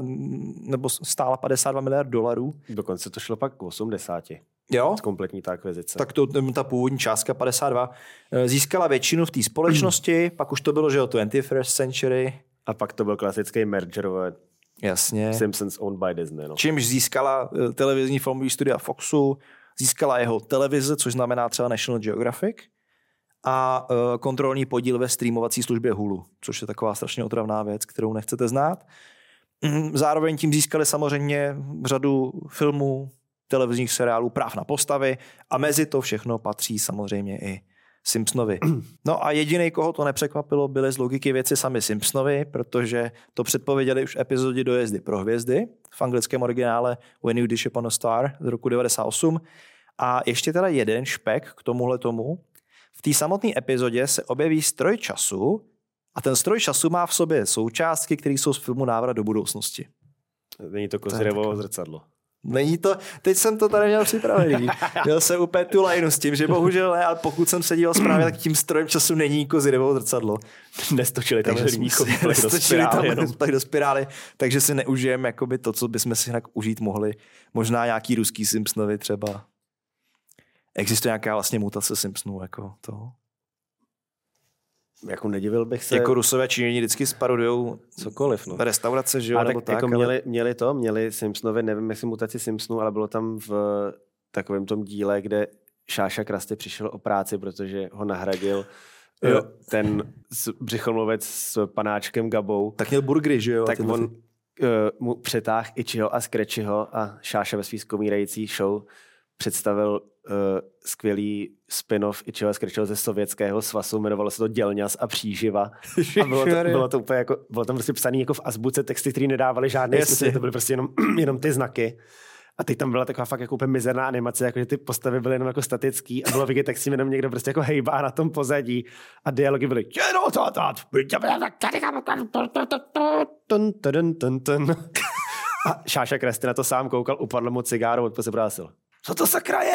nebo stála $52 miliard. Dokonce to šlo pak k 80. Jo? Kompletní ta akvizice. Tak ta původní částka 52 získala většinu v té společnosti, pak už to bylo, že jo, 21st Century. A pak to byl klasický merger. Jasně. Simpsons owned by Disney. No. Čímž získala televizní filmový studia Foxu, získala jeho televize, což znamená třeba National Geographic, a kontrolní podíl ve streamovací službě Hulu, což je taková strašně otravná věc, kterou nechcete znát. Zároveň tím získali samozřejmě řadu filmů, televizních seriálů, práv na postavy a mezi to všechno patří samozřejmě i Simpsonovi. No a jediný, koho to nepřekvapilo, byly z logiky věci sami Simpsonovi, protože to předpověděli už v epizodě Dojezdy pro hvězdy, v anglickém originále When You Dish Upon a Star z roku 1998. A ještě teda jeden špek k tomuhle tomu. V té samotné epizodě se objeví stroj času a ten stroj času má v sobě součástky, které jsou z filmu Návrat do budoucnosti. Není to Kozírovo zrcadlo. Není to, teď jsem to tady měl připravený. Měl jsem úplně tu lajnu s tím, že bohužel ne, ale pokud jsem se díval správně, tak tím strojem času není Kozírovo zrcadlo. Nestočili tam tak do spirály, takže si neužijeme jakoby to, co bychom si jinak užít mohli. Možná nějaký ruský Simpsonovi třeba. Existuje nějaká vlastně mutace Simpsonů jako toho? Jako nedivil bych se. Jako Rusové Číňani vždycky sparodujou cokoliv, no. Restaurace, že jo, nebo tak. Jako ale... měli Simpsonovi, nevím, jestli mutaci Simpsonů, ale bylo tam v takovém tom díle, kde Šáša Krasty přišel o práci, protože ho nahradil ten břichomlovec s panáčkem Gabou. Tak měl burgery, že jo? Tak on mu přetáhl Ichiho a Scratchyho a Šáša ve svý skomírající show představil skvělý spin-off Ichiho a Scratchyho ze Sovětského svazu, jmenovalo se to Dělňas a příživa. A bylo to úplně jako, bylo tam prostě psaný jako v azbuce texty, které nedávaly žádné smysl, to byly prostě jenom ty znaky. A teď tam byla taková fakt jako úplně mizerná animace, jakože ty postavy byly jenom jako statický a bylo vidět, tak si jenom někdo prostě jako hejbá na tom pozadí a dialogy byly a Šáša Kresty na to sám koukal, upadl mu cigáru, odpo se brásil. Co to sakra je?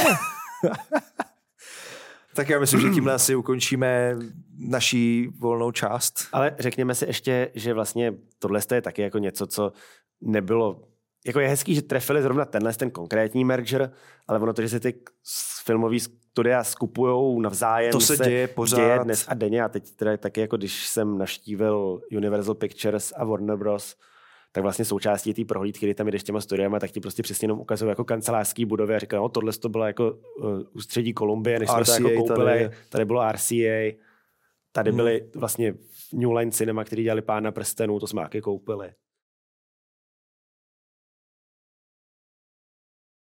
Tak já myslím, že tímhle asi ukončíme naší volnou část. Ale řekněme si ještě, že vlastně tohle je taky jako něco, co nebylo... Jako je hezký, že trefili zrovna tenhle, ten konkrétní merger, ale ono to, že se ty filmový studia skupujou navzájem, to se děje pořád. Děje dnes a denně. A teď teda taky, jako když jsem navštívil Universal Pictures a Warner Bros., tak vlastně součástí té prohlídky, kdy tam jdeš těma studiama, tak ti prostě přesně jenom ukazují jako kancelářský budovy a říkali, no tohle to bylo jako ústředí Kolumbie, než jsme to jako koupili. Tady bylo RCA, tady byly vlastně New Line Cinema, který dělali Pána prstenů, to jsme taky koupili.